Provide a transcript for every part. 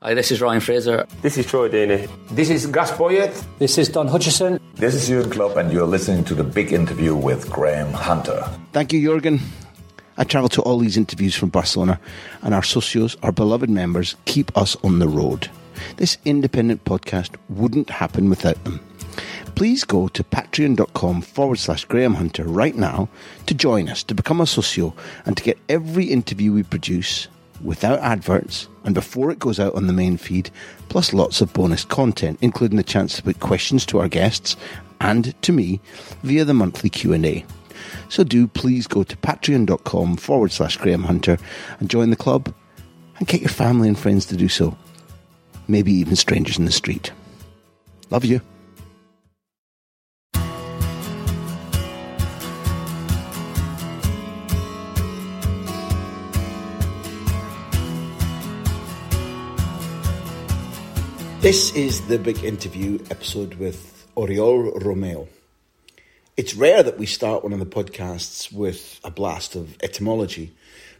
Hi, this is Ryan Fraser. This is Troy Deney. This is Gus Poyet. This is Don Hutchison. This is Jürgen Klopp, and you're listening to The Big Interview with Graham Hunter. Thank you, Jürgen. I travel to all these interviews from Barcelona, and our socios, our beloved members, keep us on the road. This independent podcast wouldn't happen without them. Please go to patreon.com/Graham Hunter right now to join us, to become a socio, and to get every interview we produce without adverts and before it goes out on the main feed, plus lots of bonus content, including the chance to put questions to our guests and to me via the monthly Q&A. So do please go to patreon.com/Graham Hunter and join the club and get your family and friends to do so. Maybe even strangers in the street. Love you. This is The Big Interview episode with Oriol Romeu. It's rare that we start one of the podcasts with a blast of etymology,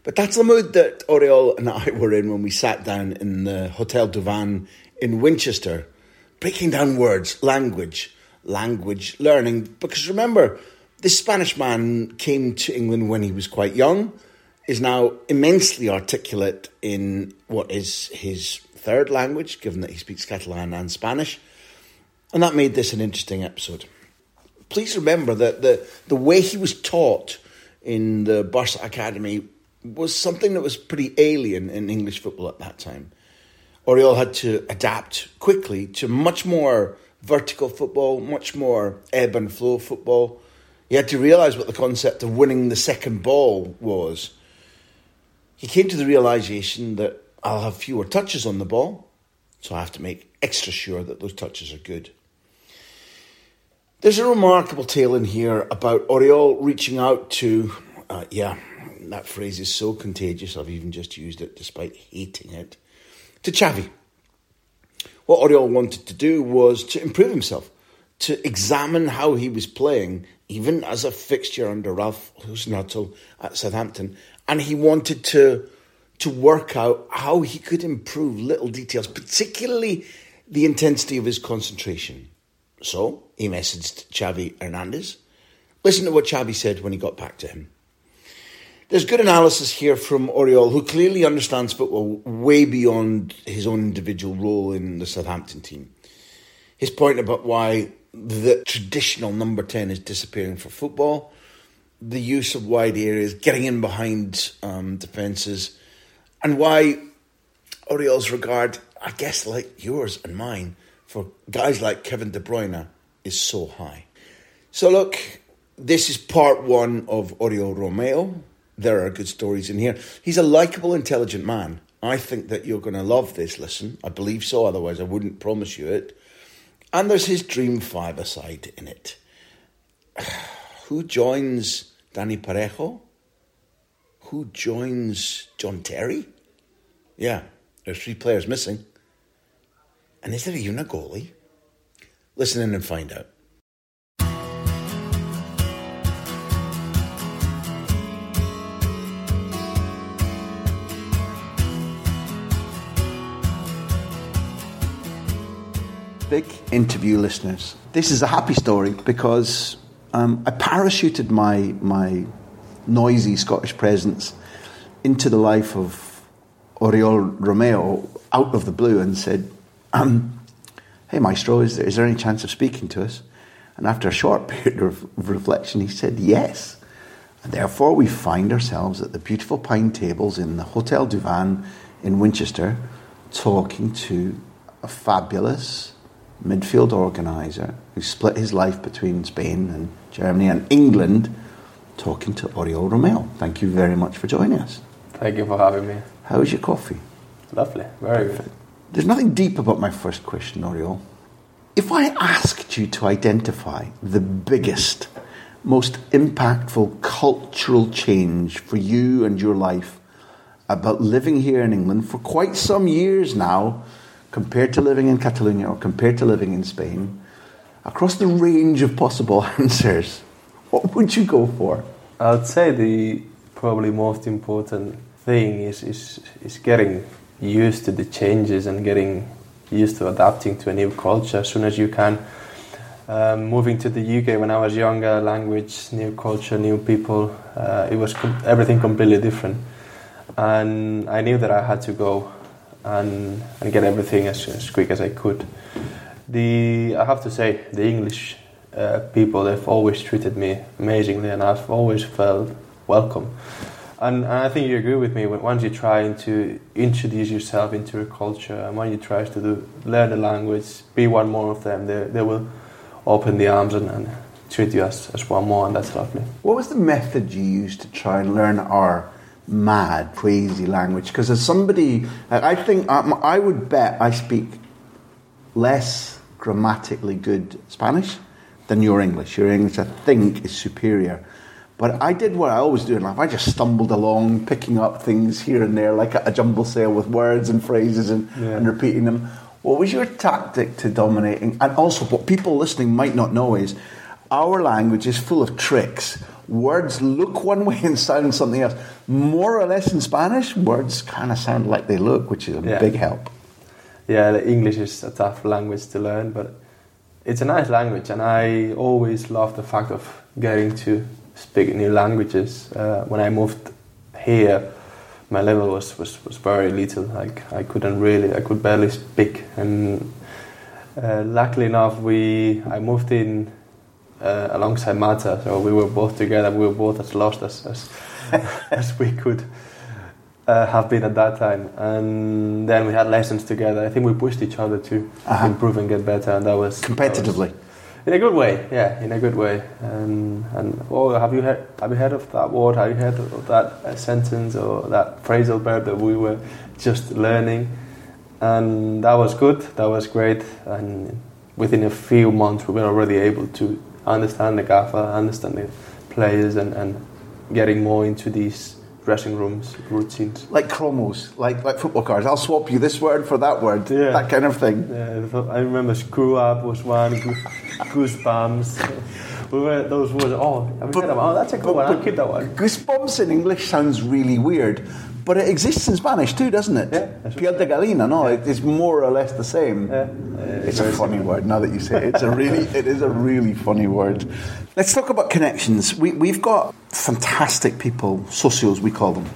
but that's the mood that Oriol and I were in when we sat down in the Hotel Du Vin in Winchester, breaking down words, language learning. Because remember, this Spanish man came to England when he was quite young, is now immensely articulate in what is his third language, given that he speaks Catalan and Spanish. And that made this an interesting episode. Please remember that the way he was taught in the Barca Academy was something that was pretty alien in English football at that time. Oriol had to adapt quickly to much more vertical football, much more ebb and flow football. He had to realise what the concept of winning the second ball was. He came to the realisation that I'll have fewer touches on the ball, so I have to make extra sure that those touches are good. There's a remarkable tale in here about Oriol reaching out to, that phrase is so contagious, I've even just used it despite hating it, to Xavi. What Oriol wanted to do was to improve himself, to examine how he was playing, even as a fixture under Ralph Hasenhüttl at Southampton, and he wanted to work out how he could improve little details, particularly the intensity of his concentration. So he messaged Xavi Hernandez. Listen to what Xavi said when he got back to him. There's good analysis here from Oriol, who clearly understands football way beyond his own individual role in the Southampton team. His point about why the traditional number 10 is disappearing for football, the use of wide areas, getting in behind defences, and why Oriol's regard, I guess like yours and mine, for guys like Kevin De Bruyne is so high. So look, this is part one of Oriol Romeu. There are good stories in here. He's a likeable, intelligent man. I think that you're going to love this listen. I believe so, otherwise I wouldn't promise you it. And there's his dream five-a-side in it. Who joins Danny Parejo? Who joins John Terry? Yeah, there's three players missing. And is there even a goalie? Listen in and find out. Big Interview listeners. This is a happy story because I parachuted my noisy Scottish presence into the life of Oriol Romeu out of the blue and said, hey Maestro, is there any chance of speaking to us? And after a short period of reflection, he said yes. And therefore we find ourselves at the beautiful pine tables in the Hotel Du Vin in Winchester talking to a fabulous midfield organiser who split his life between Spain and Germany and England, talking to Oriol Romeu. Thank you very much for joining us. Thank you for having me. How is your coffee? Lovely, very good. There's nothing deep about my first question, Oriol. If I asked you to identify the biggest, most impactful cultural change for you and your life about living here in England for quite some years now, compared to living in Catalonia or compared to living in Spain, across the range of possible answers, what would you go for? I'd say the probably most important thing is getting used to the changes and getting used to adapting to a new culture as soon as you can. Moving to the UK when I was younger, language, new culture, new people, it was everything completely different. And I knew that I had to go and get everything as quick as I could. I have to say, the English people, they've always treated me amazingly and I've always felt welcome. And I think you agree with me, once you try to introduce yourself into a culture and when you try to learn the language, be one more of them, they will open the arms and treat you as one more, and that's lovely. What was the method you used to try and learn our mad, crazy language? Because as somebody, I think, I would bet I speak less grammatically good Spanish than your English. Your English, I think, is superior. But I did what I always do in life. I just stumbled along, picking up things here and there, like a jumble sale with words and phrases and repeating them. What was your tactic to dominating? And also, what people listening might not know is our language is full of tricks. Words look one way and sound something else. More or less in Spanish, words kind of sound like they look, which is a big help. Yeah, English is a tough language to learn, but it's a nice language, and I always love the fact of getting to speak new languages. When I moved here, my level was very little. Like I could barely speak. And luckily enough, I moved in alongside Mata, so we were both together. We were both as lost as as we could have been at that time. And then we had lessons together. I think we pushed each other to improve and get better, and that was competitively. In a good way, yeah, in a good way. Have you heard of that word? Have you heard of that sentence or that phrasal verb that we were just learning? And that was good, that was great. And within a few months, we were already able to understand the gaffer, understand the players, and getting more into these dressing rooms routines. Like cromos, like football cards. I'll swap you this word for that word, that kind of thing. Yeah, I remember screw up was one, goosebumps. We were, those words, that's a good one, I'll keep that one. Goosebumps in English sounds really weird, but it exists in Spanish too, doesn't it? Yeah, piel de gallina, it's more or less the same. Yeah. It's a funny word now that you say it. It is a really funny word. Let's talk about connections. We've got fantastic people, socios we call them,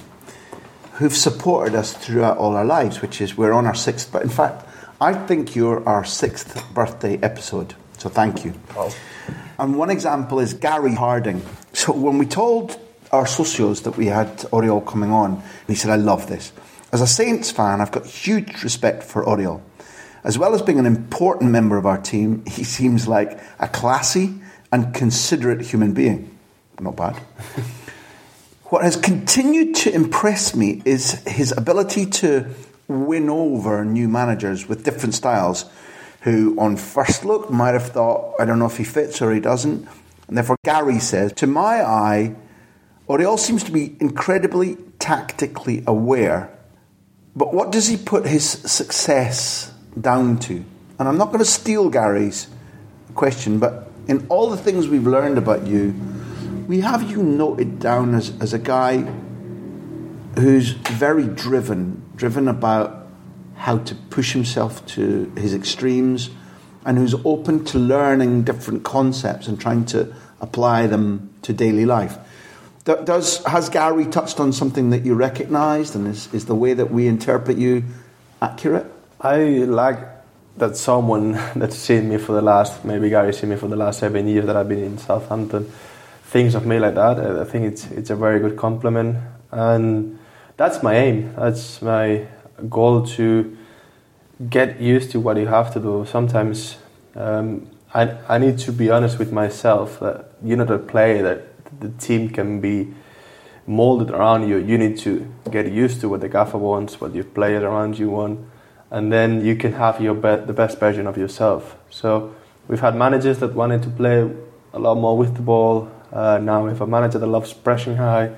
who've supported us throughout all our lives, which is we're on our sixth. But in fact, I think you're our sixth birthday episode. So thank you. Wow. And one example is Gary Harding. So when we told our socios that we had Oriol coming on, he said, I love this. As a Saints fan, I've got huge respect for Oriol. As well as being an important member of our team, he seems like a classy and considerate human being. Not bad. What has continued to impress me is his ability to win over new managers with different styles who on first look might have thought, I don't know if he fits or he doesn't. And therefore Gary says, to my eye, Oriol seems to be incredibly tactically aware. But what does he put his success down to? And I'm not going to steal Gary's question, but in all the things we've learned about you, we have you noted down as a guy who's very driven about how to push himself to his extremes, and who's open to learning different concepts and trying to apply them to daily life. Has Gary touched on something that you recognised, and is the way that we interpret you accurate? I like that someone that's seen me for the last, maybe Gary's seen me for the last 7 years that I've been in Southampton, thinks of me like that. I think it's a very good compliment, and that's my aim. That's my goal, to get used to what you have to do. Sometimes I need to be honest with myself that you're not a player that the team can be molded around you. You need to get used to what the gaffer wants, what your players around you want, and then you can have the best version of yourself. So we've had managers that wanted to play a lot more with the ball. Now we have a manager that loves pressing high,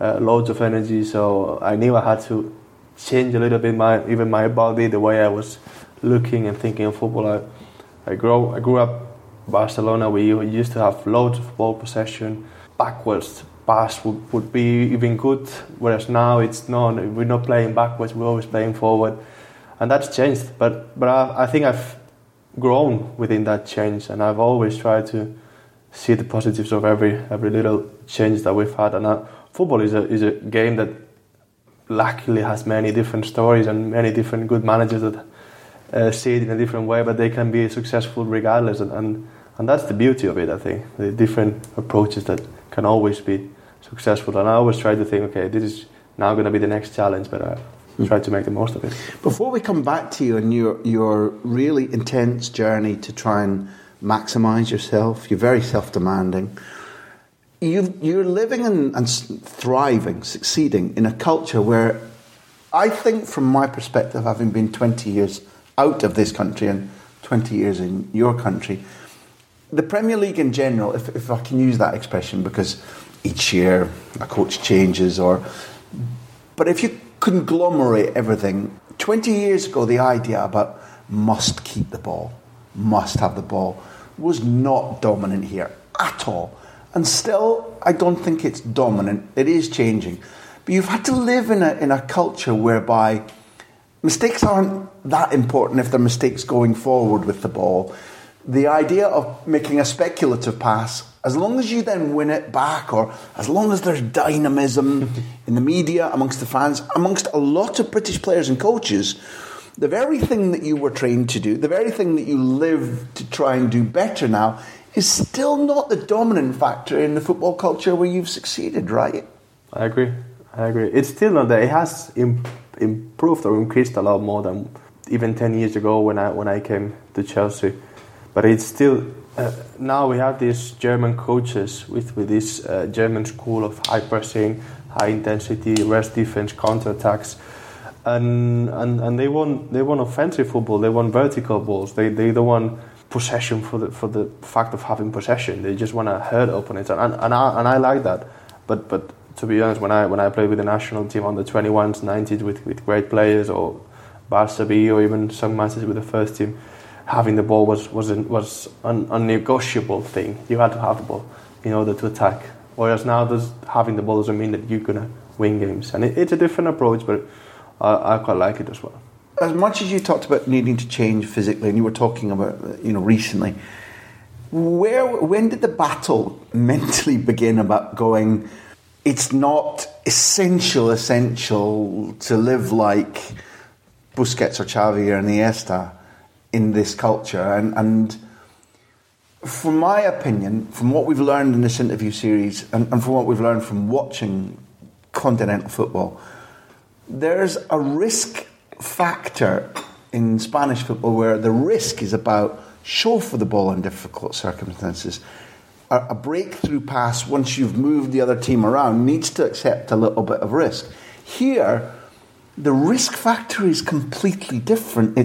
loads of energy. So I knew I had to change a little bit my body, the way I was looking and thinking of football. I grew up in Barcelona. We used to have loads of ball possession. Backwards pass would be even good, whereas now it's not. We're not playing backwards, we're always playing forward, and that's changed, but I think I've grown within that change, and I've always tried to see the positives of every little change that we've had. And football is a game that luckily has many different stories and many different good managers that see it in a different way, but they can be successful regardless, and that's the beauty of it, I think, the different approaches that can always be successful. And I always try to think, okay, this is now going to be the next challenge, but I try to make the most of it. Before we come back to you and your really intense journey to try and maximise yourself, you're very self-demanding. You're living and thriving, succeeding in a culture where, I think from my perspective, having been 20 years out of this country and 20 years in your country, the Premier League in general, if I can use that expression, because each year a coach changes, but if you conglomerate everything, 20 years ago the idea about must keep the ball, must have the ball, was not dominant here at all. And still, I don't think it's dominant. It is changing. But you've had to live in a culture whereby mistakes aren't that important if they're mistakes going forward with the ball. The idea of making a speculative pass, as long as you then win it back, or as long as there's dynamism in the media, amongst the fans, amongst a lot of British players and coaches, the very thing that you were trained to do, the very thing that you live to try and do better now, is still not the dominant factor in the football culture where you've succeeded, right? I agree. It's still not there. It has improved or increased a lot more than even 10 years ago when I came to Chelsea. But it's still, now we have these German coaches with this German school of high pressing, high intensity, rest defense, counter attacks, and they want offensive football. They want vertical balls. They don't want possession for the fact of having possession. They just want to hurt opponents, and I like that. But to be honest, when I played with the national team on the 21s, 90s with great players, or Barca B, or even some matches with the first team, having the ball was an unnegotiable thing. You had to have the ball in order to attack. Whereas now, having the ball doesn't mean that you're going to win games. And it's a different approach, but I quite like it as well. As much as you talked about needing to change physically, and you were talking about, recently, when did the battle mentally begin about going, it's not essential to live like Busquets or Xavi or Iniesta in this culture? And from my opinion, from what we've learned in this interview series, and from what we've learned from watching continental football, there's a risk factor in Spanish football where the risk is about show for the ball in difficult circumstances. A breakthrough pass, once you've moved the other team around, needs to accept a little bit of risk. Here, the risk factor is completely different.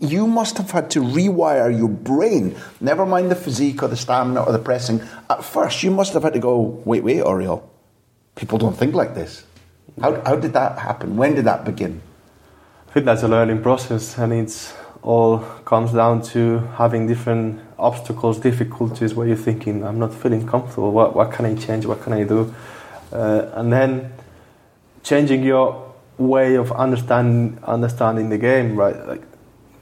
You must have had to rewire your brain, never mind the physique or the stamina or the pressing. At first, you must have had to go, wait, Oriol, people don't think like this. How did that happen? When did that begin? I think that's a learning process, and it's all comes down to having different obstacles, difficulties, where you're thinking, I'm not feeling comfortable, what can I change, what can I do? And then changing your way of understanding the game, right? Like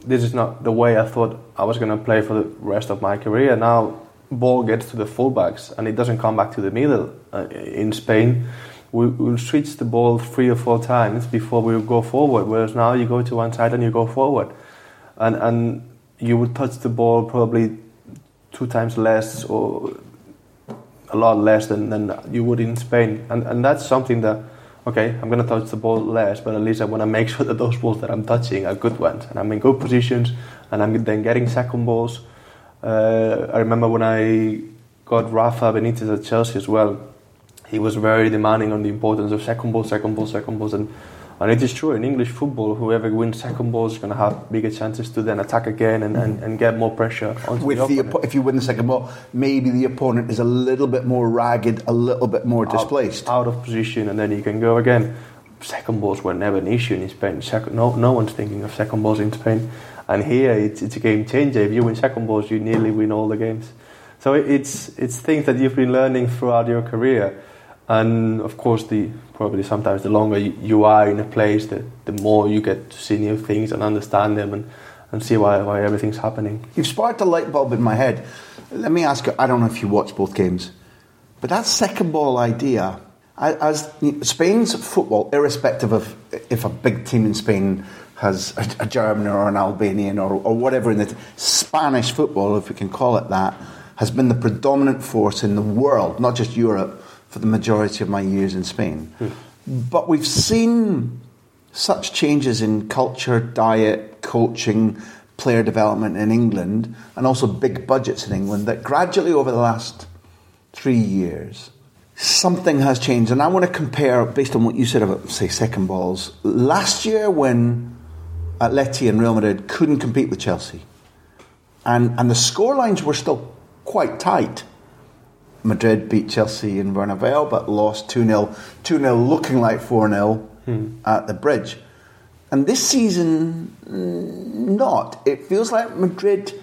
this is not the way I thought I was going to play for the rest of my career. Now, ball gets to the fullbacks and it doesn't come back to the middle. In Spain, we'll switch the ball 3 or 4 times before we go forward, whereas now you go to one side and you go forward. And you would touch the ball probably 2 times less or a lot less than you would in Spain. And that's something that, okay, I'm going to touch the ball less, but at least I want to make sure that those balls that I'm touching are good ones and I'm in good positions and I'm then getting second balls. I remember when I got Rafa Benitez at Chelsea as well, he was very demanding on the importance of second balls. And it is true, in English football, whoever wins second balls is going to have bigger chances to then attack again and get more pressure onto if you win the second ball, maybe the opponent is a little bit more ragged, a little bit more displaced. Out of position, and then you can go again. Second balls were never an issue in Spain. No one's thinking of second balls in Spain. And here, it's a game changer. If you win second balls, you nearly win all the games. So it's things that you've been learning throughout your career. And of course, sometimes the longer you are in a place, the more you get to see new things and understand them and see why everything's happening. You've sparked a light bulb in my head. Let me ask you, I don't know if you watch both games, but that second ball idea, as Spain's football, irrespective of if a big team in Spain has a German or an Albanian or whatever, in the Spanish football, if we can call it that, has been the predominant force in the world, not just Europe, for the majority of my years in Spain. But we've seen such changes in culture, diet, coaching, player development in England, and also big budgets in England, that gradually over the last 3 years, something has changed. And I want to compare, based on what you said about, say, second balls, last year when Atleti and Real Madrid couldn't compete with Chelsea, and the scorelines were still quite tight. Madrid beat Chelsea in Bernabeu, but lost 2-0. 2-0 looking like 4-0 at the Bridge. And this season, not. It feels like Madrid,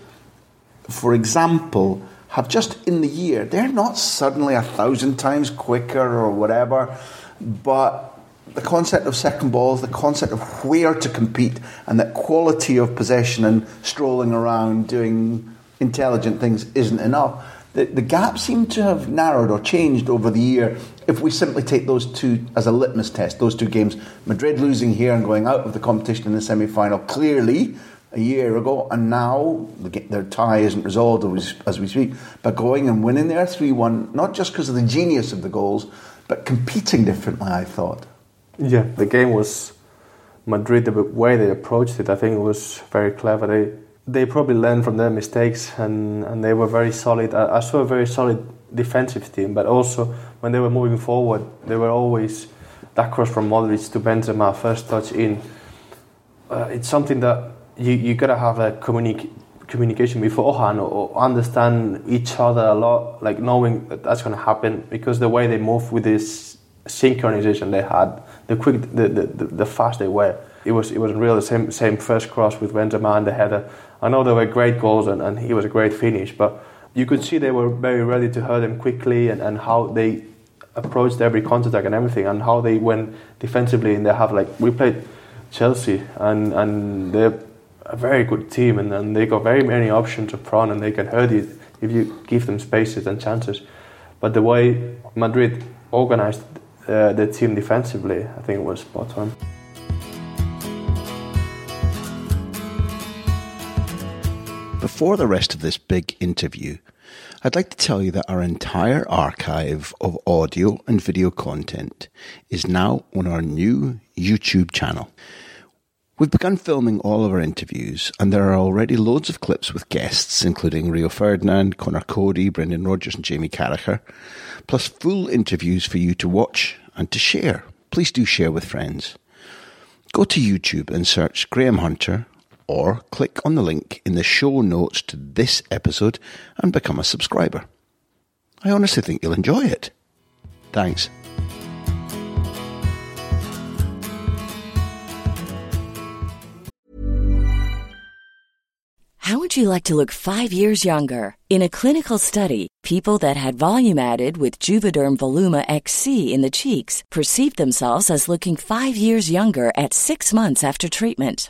for example, have just in the year, they're not suddenly 1,000 times quicker or whatever, but the concept of second balls, the concept of where to compete, and that quality of possession and strolling around doing intelligent things isn't enough. The gap seemed to have narrowed or changed over the year if we simply take those two as a litmus test, those two games. Madrid losing here and going out of the competition in the semi-final, clearly, a year ago, and now their tie isn't resolved as we speak, but going and winning there 3-1, not just because of the genius of the goals, but competing differently, I thought. Yeah, the game was Madrid, the way they approached it, I think it was very clever. They probably learned from their mistakes and they were very solid. I saw a very solid defensive team, but also when they were moving forward, they were always that cross from Modric to Benzema, first touch in. It's something that you got to have a communication beforehand or understand each other a lot, like knowing that that's going to happen, because the way they moved with this synchronization they had, the fast they were. It was unreal, the same first cross with Benzema and the header. I know there were great goals and he was a great finish, but you could see they were very ready to hurt him quickly and how they approached every counter-attack and everything and how they went defensively. And they have, like, we played Chelsea and they're a very good team and they got very many options up front and they can hurt you if you give them spaces and chances. But the way Madrid organised the team defensively, I think it was spot on. Before the rest of this big interview, I'd like to tell you that our entire archive of audio and video content is now on our new YouTube channel. We've begun filming all of our interviews, and there are already loads of clips with guests, including Rio Ferdinand, Connor Cody, Brendan Rodgers and Jamie Carragher, plus full interviews for you to watch and to share. Please do share with friends. Go to YouTube and search Graham Hunter, or click on the link in the show notes to this episode and become a subscriber. I honestly think you'll enjoy it. Thanks. How would you like to look 5 years younger? In a clinical study, people that had volume added with Juvederm Voluma XC in the cheeks perceived themselves as looking 5 years younger at 6 months after treatment.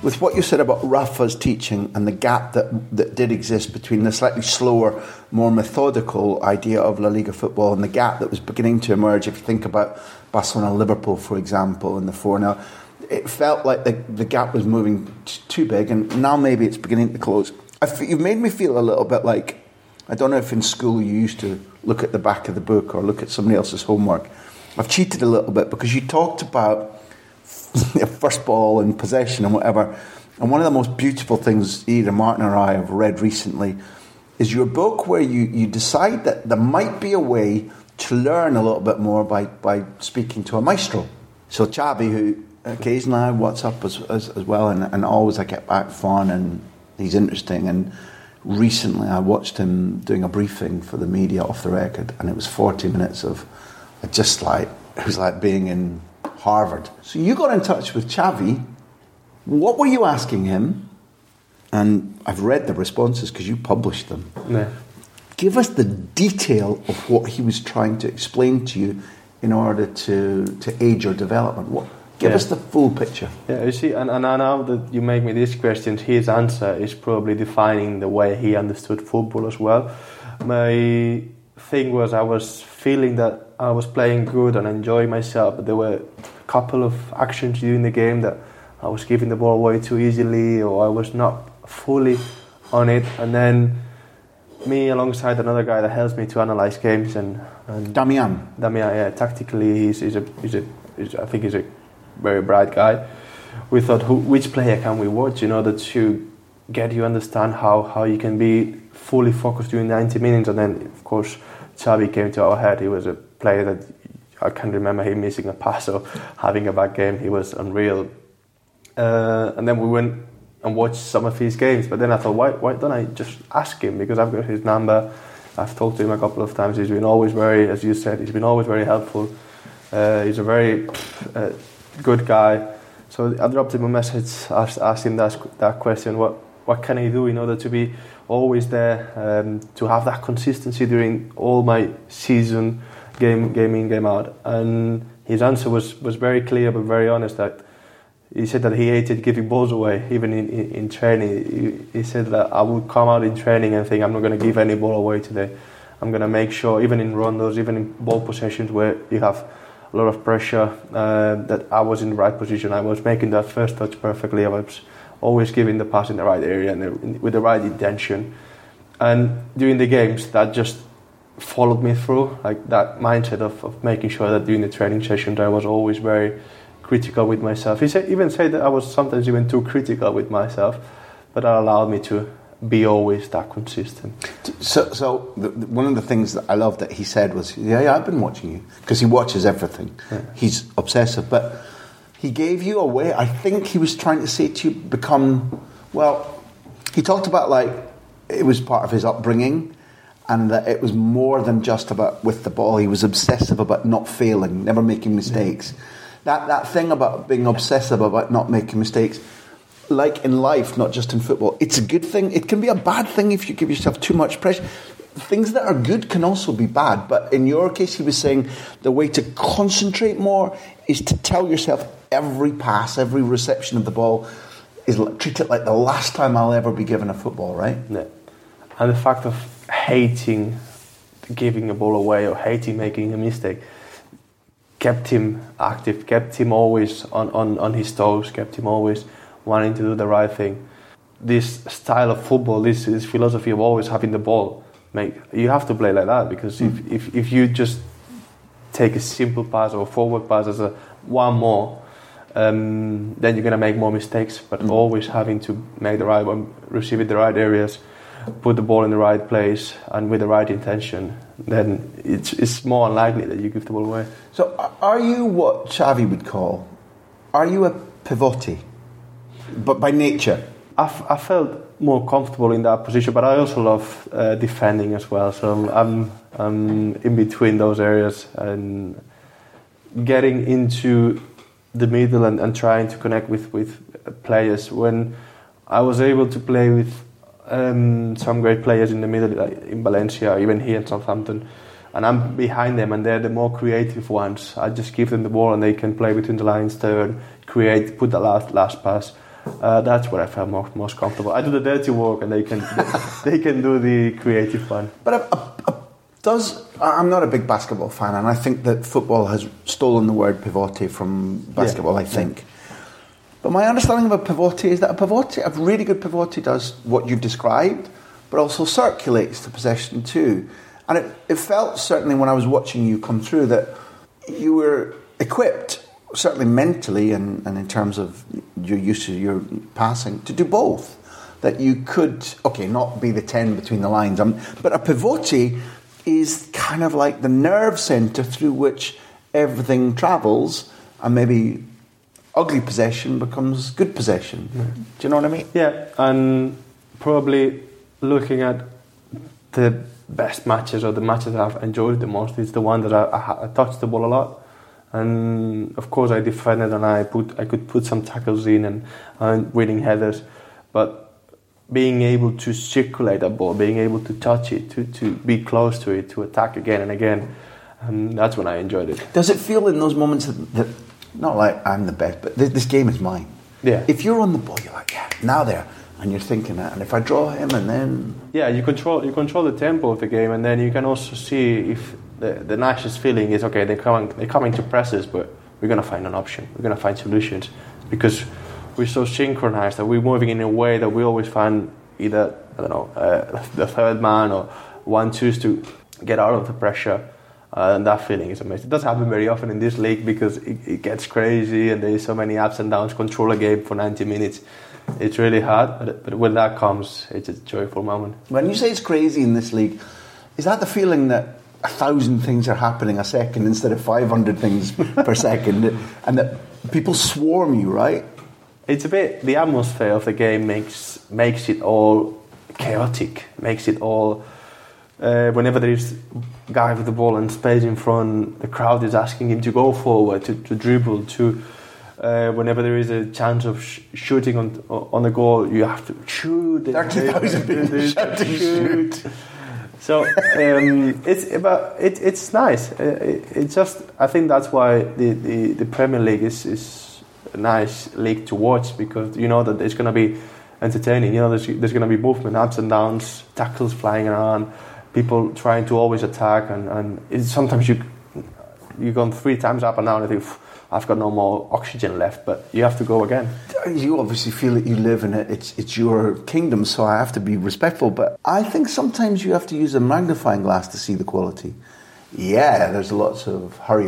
With what you said about Rafa's teaching and the gap that did exist between the slightly slower, more methodical idea of La Liga football and the gap that was beginning to emerge, if you think about Barcelona-Liverpool, for example, in the 4-0, it felt like the gap was moving too big, and now maybe it's beginning to close. You've made me feel a little bit like, I don't know if in school you used to look at the back of the book or look at somebody else's homework. I've cheated a little bit because you talked about first ball and possession and whatever. And one of the most beautiful things either Martin or I have read recently is your book, where you decide that there might be a way to learn a little bit more by speaking to a maestro. So Xavi, who occasionally I WhatsApp as well, and always I get back fun and he's interesting. And recently I watched him doing a briefing for the media off the record, and it was 40 minutes of just like, it was like being in Harvard. So you got in touch with Xavi. What were you asking him? And I've read the responses because you published them. Yeah. Give us the detail of what he was trying to explain to you in order to aid your development. Give us the full picture. Yeah, you see, and now that you make me these questions, his answer is probably defining the way he understood football as well. My thing was, I was feeling that I was playing good and enjoying myself, but there were a couple of actions during the game that I was giving the ball away too easily, or I was not fully on it. And then me, alongside another guy that helps me to analyse games, and Damian, yeah, tactically I think he's a very bright guy. We thought, which player can we watch in order to get you understand how you can be fully focused during 90 minutes? And then, of course, Xavi came to our head. He was a player that I can remember him missing a pass or having a bad game. He was unreal. And then we went and watched some of his games. But then I thought, why don't I just ask him? Because I've got his number. I've talked to him a couple of times. He's been always very, as you said, he's been always very helpful. He's a very good guy. So I dropped him a message, asked him that question. What can I do in order to be always there, to have that consistency during all my season? Game in, game out. And his answer was very clear but very honest. That he said that he hated giving balls away, even in training. He said that I would come out in training and think, I'm not going to give any ball away today. I'm going to make sure, even in rondos, even in ball possessions where you have a lot of pressure, that I was in the right position. I was making that first touch perfectly. I was always giving the pass in the right area and with the right intention. And during the games, that just followed me through, like that mindset of making sure that during the training sessions, I was always very critical with myself. He even said that I was sometimes even too critical with myself, but that allowed me to be always that consistent. So one of the things that I loved that he said was, yeah, I've been watching you, because he watches everything. Yeah. He's obsessive, but he gave you a way. I think he was trying to say to you, he talked about like it was part of his upbringing, and that it was more than just about with the ball. He was obsessive about not failing, never making mistakes. Yeah. That thing about being obsessive about not making mistakes, like in life, not just in football, it's a good thing. It can be a bad thing if you give yourself too much pressure. Things that are good can also be bad. But in your case, he was saying the way to concentrate more is to tell yourself every pass, every reception of the ball, is treat it like the last time I'll ever be given a football, right? Yeah. And the fact of hating giving a ball away or hating making a mistake kept him active, kept him always on his toes, kept him always wanting to do the right thing. This style of football, this philosophy of always having the ball, you have to play like that, because if you just take a simple pass or a forward pass as a one more, then you're going to make more mistakes, but always having to make the right one, receive it the right areas, put the ball in the right place and with the right intention, then it's more unlikely that you give the ball away. So are you what Xavi would call, are you a pivote, but by nature? I felt more comfortable in that position, but I also love defending as well, so I'm in between those areas and getting into the middle and trying to connect with players. When I was able to play with some great players in the middle, like in Valencia, or even here in Southampton, and I'm behind them, and they're the more creative ones. I just give them the ball, and they can play between the lines, turn, create, put the last pass. That's where I felt most comfortable. I do the dirty work, and they can do the creative one. But I'm not a big basketball fan, and I think that football has stolen the word pivote from basketball. Yeah. I think. Yeah. But my understanding of a pivote is that a really good pivote does what you've described, but also circulates the possession too. And it felt, certainly when I was watching you come through, that you were equipped, certainly mentally and in terms of your use of your passing, to do both. That you could, not be the 10 between the lines, but a pivote is kind of like the nerve centre through which everything travels, and maybe ugly possession becomes good possession. Yeah. Do you know what I mean? Yeah, and probably looking at the best matches or the matches I've enjoyed the most is the one that I touched the ball a lot, and of course I defended and I could put some tackles in and winning headers, but being able to circulate that ball, being able to touch it, to be close to it, to attack again and again, and that's when I enjoyed it. Does it feel in those moments that not like I'm the best, but this game is mine? Yeah. If you're on the ball, you're like, yeah, now there. And you're thinking that. And if I draw him and then... Yeah, you control the tempo of the game, and then you can also see if the nicest feeling is, they're coming to presses, but we're going to find an option. We're going to find solutions. Because we're so synchronized that we're moving in a way that we always find either, the third man or 1-2s to get out of the pressure. And that feeling is amazing. It doesn't happen very often in this league because it gets crazy and there's so many ups and downs. Control a game for 90 minutes. It's really hard, but when that comes, it's a joyful moment. When you say it's crazy in this league, is that the feeling that 1,000 things are happening a second instead of 500 things per second, and that people swarm you, right? It's a bit, the atmosphere of the game makes it all chaotic, makes it all... whenever there is a guy with the ball and space in front, the crowd is asking him to go forward, to dribble, to whenever there is a chance of shooting on the goal, you have to shoot. 30,000 people shouting shoot. So it's nice. It's just, I think that's why the Premier League is a nice league to watch, because you know that it's going to be entertaining. You know there's going to be movement, ups and downs, tackles flying around. People trying to always attack, and sometimes you you've gone three times up and down, and I think, I've got no more oxygen left, but you have to go again. You obviously feel that you live in it. It's your kingdom, so I have to be respectful. But I think sometimes you have to use a magnifying glass to see the quality. Yeah, there's lots of hurry,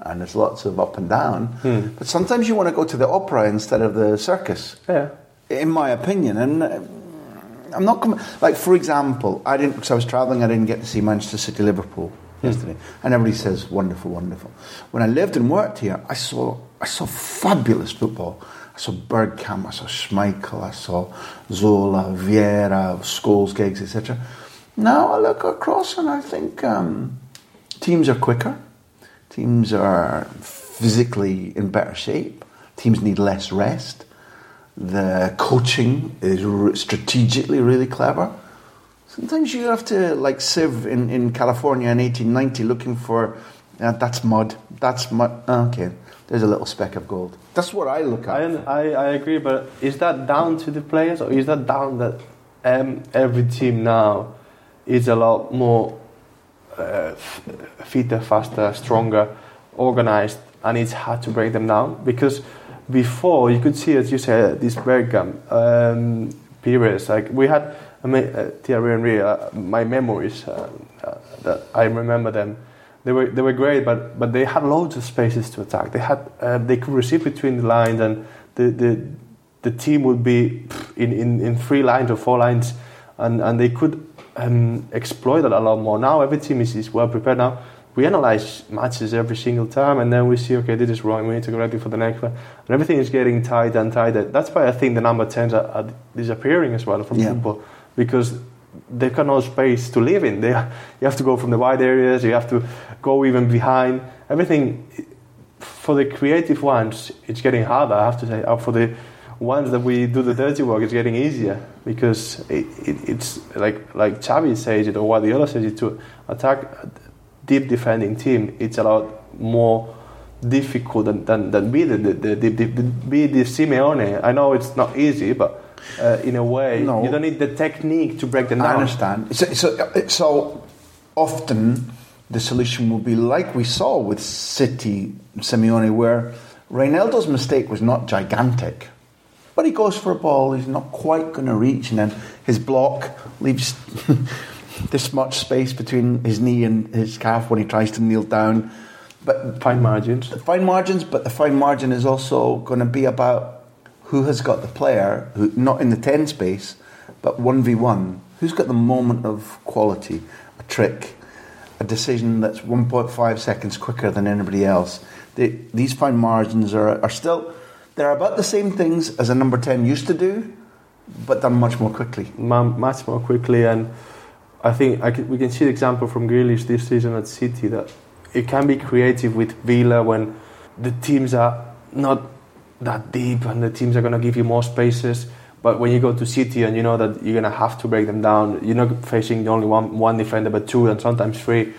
and there's lots of up and down. But sometimes you want to go to the opera instead of the circus. Yeah, in my opinion. And I'm not like, for example, I didn't, because I was travelling, I didn't get to see Manchester City Liverpool yesterday, and everybody says wonderful. When I lived and worked here, I saw fabulous football. I saw Bergkamp, I saw Schmeichel, I saw Zola, Vieira, Scholes, Giggs, etc. Now I look across and I think teams are quicker, teams are physically in better shape, teams need less rest. The coaching is strategically really clever. Sometimes you have to, like, sieve in California in 1890 looking for, that's mud, okay, there's a little speck of gold. That's what I look at. I agree, but is that down to the players, or is that down that every team now is a lot more fitter, faster, stronger, organised, and it's hard to break them down? Because before, you could see, as you said, this Bergkamp periods, like, we had... I mean, Thierry Henry, my memories that I remember them. They were great, but they had loads of spaces to attack. They had they could receive between the lines, and the team would be in three lines or four lines, and they could exploit it a lot more. Now every team is well prepared. Now we analyze matches every single time, and then we see, okay, this is wrong. We need to correct it for the next one. And everything is getting tighter. That's why I think the number 10s are disappearing as well from football. Because they've got no space to live in. You have to go from the wide areas, you have to go even behind. Everything, for the creative ones, it's getting harder, I have to say. For the ones that we do the dirty work, it's getting easier. Because it's like Xavi says it, or what the other says it, to attack a deep defending team, it's a lot more difficult than be the Simeone. I know it's not easy, but... in a way, no. You don't need the technique to break them down. I understand. So often the solution will be like we saw with City, Simeone, where Reinaldo's mistake was not gigantic, but he goes for a ball he's not quite going to reach, and then his block leaves this much space between his knee and his calf when he tries to kneel down. But fine margins, but the fine margin is also going to be about who has got the player, who, not in the 10 space, but 1v1. Who's got the moment of quality, a trick, a decision that's 1.5 seconds quicker than anybody else? These fine margins are still... They're about the same things as a number 10 used to do, but done much more quickly. Much more quickly, and I think we can see the example from Grealish this season at City, that it can be creative with Villa when the teams are not... that deep, and the teams are going to give you more spaces. But when you go to City and you know that you're going to have to break them down, you're not facing only one defender, but two and sometimes three.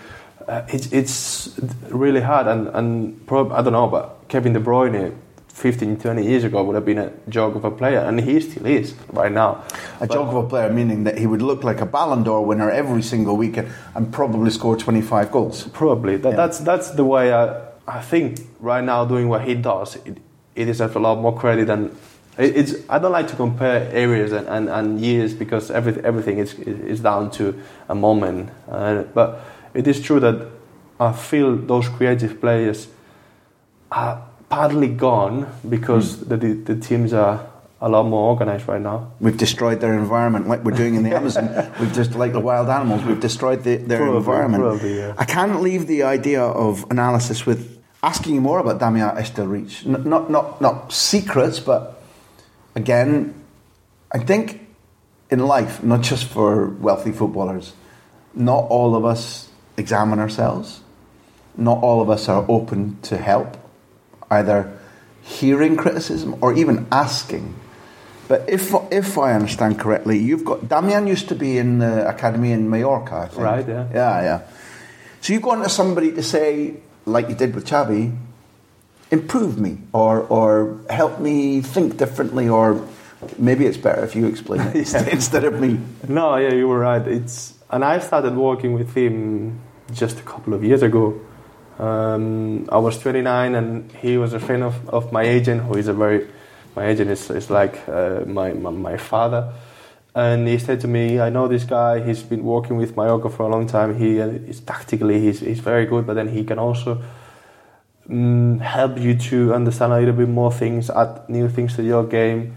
It's really hard, and I don't know, but Kevin De Bruyne 15, 20 years ago would have been a joke of a player, and he still is right now. Joke of a player, meaning that he would look like a Ballon d'Or winner every single weekend and probably score 25 goals. Probably. That's the way I think right now, doing what he does, it deserves a lot more credit than it's. I don't like to compare areas and years, because everything is down to a moment. But it is true that I feel those creative players are partly gone because the teams are a lot more organised right now. We've destroyed their environment, like we're doing in the Amazon. We've just, like the wild animals, we've destroyed their environment. Probably, yeah. I can't leave the idea of analysis with asking you more about Damian Estelrich. Not secrets, but again, I think in life, not just for wealthy footballers, not all of us examine ourselves. Not all of us are open to help, either hearing criticism or even asking. But if I understand correctly, you've got... Damian used to be in the academy in Mallorca, I think. Right, yeah. Yeah. So you've gone to somebody to say... like you did with Xavi, improve me or help me think differently, or maybe it's better if you explain it instead of me. No, yeah, you were right. And I started working with him just a couple of years ago, I was 29 and he was a friend of my agent, who is a very... My agent is like my father. And he said to me, I know this guy, he's been working with Mallorca for a long time. He is tactically, he's very good, but then he can also help you to understand a little bit more things, add new things to your game.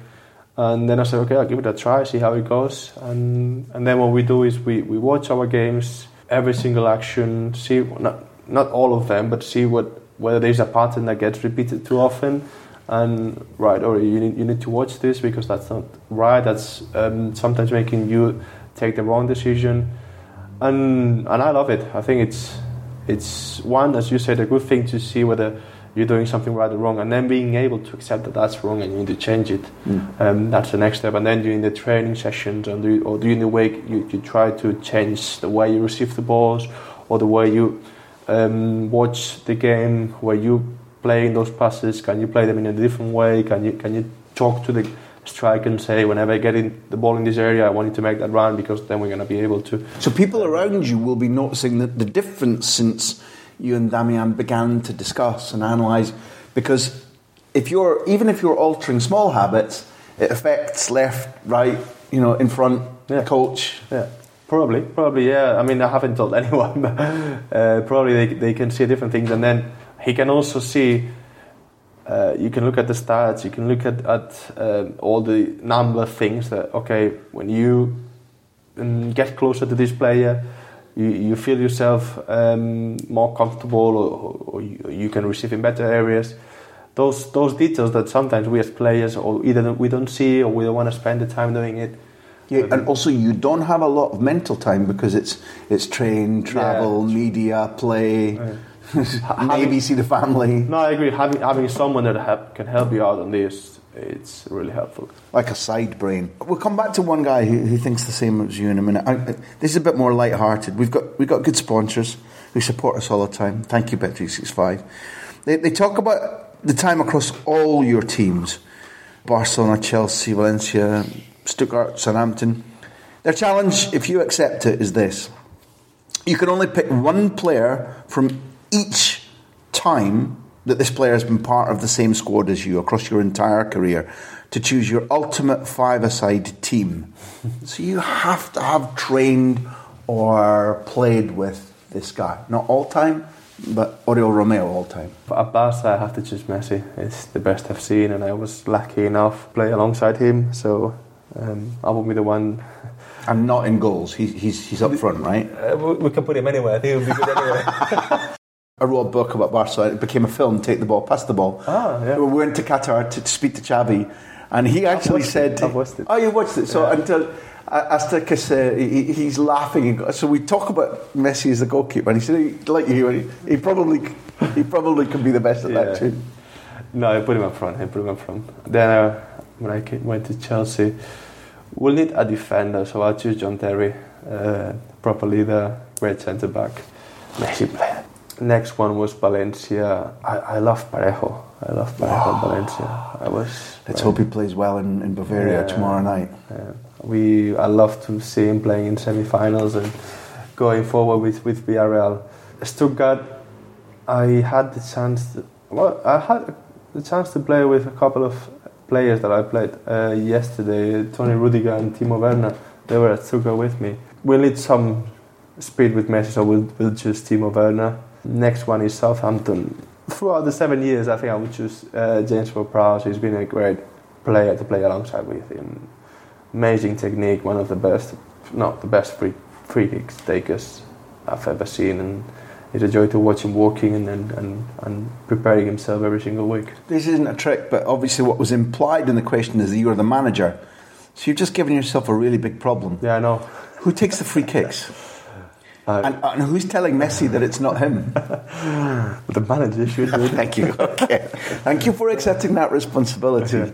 And then I said, okay, I'll give it a try, see how it goes. And then what we do is we watch our games, every single action, see, not all of them, but see whether there's a pattern that gets repeated too often. And right, or you need to watch this because that's not right. That's sometimes making you take the wrong decision, and I love it. I think it's one, as you said, a good thing to see whether you're doing something right or wrong, and then being able to accept that that's wrong and you need to change it. That's the next step. And then during the training sessions or during the week, you try to change the way you receive the balls or the way you watch the game, where you. Playing those passes, can you play them in a different way? Can you talk to the striker and say, whenever I get in the ball in this area, I want you to make that run, because then we're going to be able to. So people around you will be noticing that the difference since you and Damian began to discuss and analyse, because even if you're altering small habits, it affects left, right, in front, yeah. Coach. Yeah. Probably, yeah. I mean, I haven't told anyone, but probably they can see different things, and then. He can also see, you can look at the stats, you can look at all the number of things that, okay, when you get closer to this player, you feel yourself more comfortable, or you can receive in better areas. Those details that sometimes we as players, or either we don't see or we don't want to spend the time doing it. Yeah, and also you don't have a lot of mental time, because it's train, travel, yeah. Media, play... Yeah. Maybe see the family. No, I agree. Having someone that can help you out on this, it's really helpful. Like a side brain. We'll come back to one guy who thinks the same as you in a minute. This is a bit more light-hearted. We've got good sponsors who support us all the time. Thank you, Bet365. They talk about the time across all your teams: Barcelona, Chelsea, Valencia, Stuttgart, Southampton. Their challenge, if you accept it, is this: you can only pick one player from each time that this player has been part of the same squad as you across your entire career, to choose your ultimate five-a-side team. So you have to have trained or played with this guy. Not all time, but Oriol Romeu all time. At Barca, I have to choose Messi. It's the best I've seen, and I was lucky enough to play alongside him, so I will be the one... And not in goals. He's up front, right? We can put him anywhere. I think he'll be good anyway. I wrote a book about Barcelona. It became a film, Take the Ball, Pass the Ball. Ah, yeah. We went to Qatar to speak to Xavi, and he actually said... I've watched it. Oh, you watched it. So yeah. Until hasta que se, he's laughing. So we talk about Messi as the goalkeeper, and he said, like you, he probably could be the best at that too. No, I put him up front. Then when I went to Chelsea, we'll need a defender, so I'll choose John Terry. Proper leader, great centre-back. Messi player. Next one was Valencia. I love Parejo. Valencia. Let's hope he plays well in Bavaria tomorrow night. Yeah. I love to see him playing in semi-finals and going forward with Villarreal. Stuttgart, I had the chance to play with a couple of players that I played yesterday, Toni Rüdiger and Timo Werner. They were at Stuttgart with me. We'll need some speed with Messi, so we'll choose Timo Werner. Next one is Southampton. Throughout the 7 years, I think I would choose James Ward-Prowse. He's been a great player to play alongside with him. Amazing technique, one of the best, not the best free kicks takers I've ever seen, and it's a joy to watch him walking and preparing himself every single week. This isn't a trick, but obviously what was implied in the question is that you are the manager, so you've just given yourself a really big problem. Yeah, I know. Who takes the free kicks? And who's telling Messi that it's not him? The manager should do it. Thank you. Okay. Thank you for accepting that responsibility. Okay.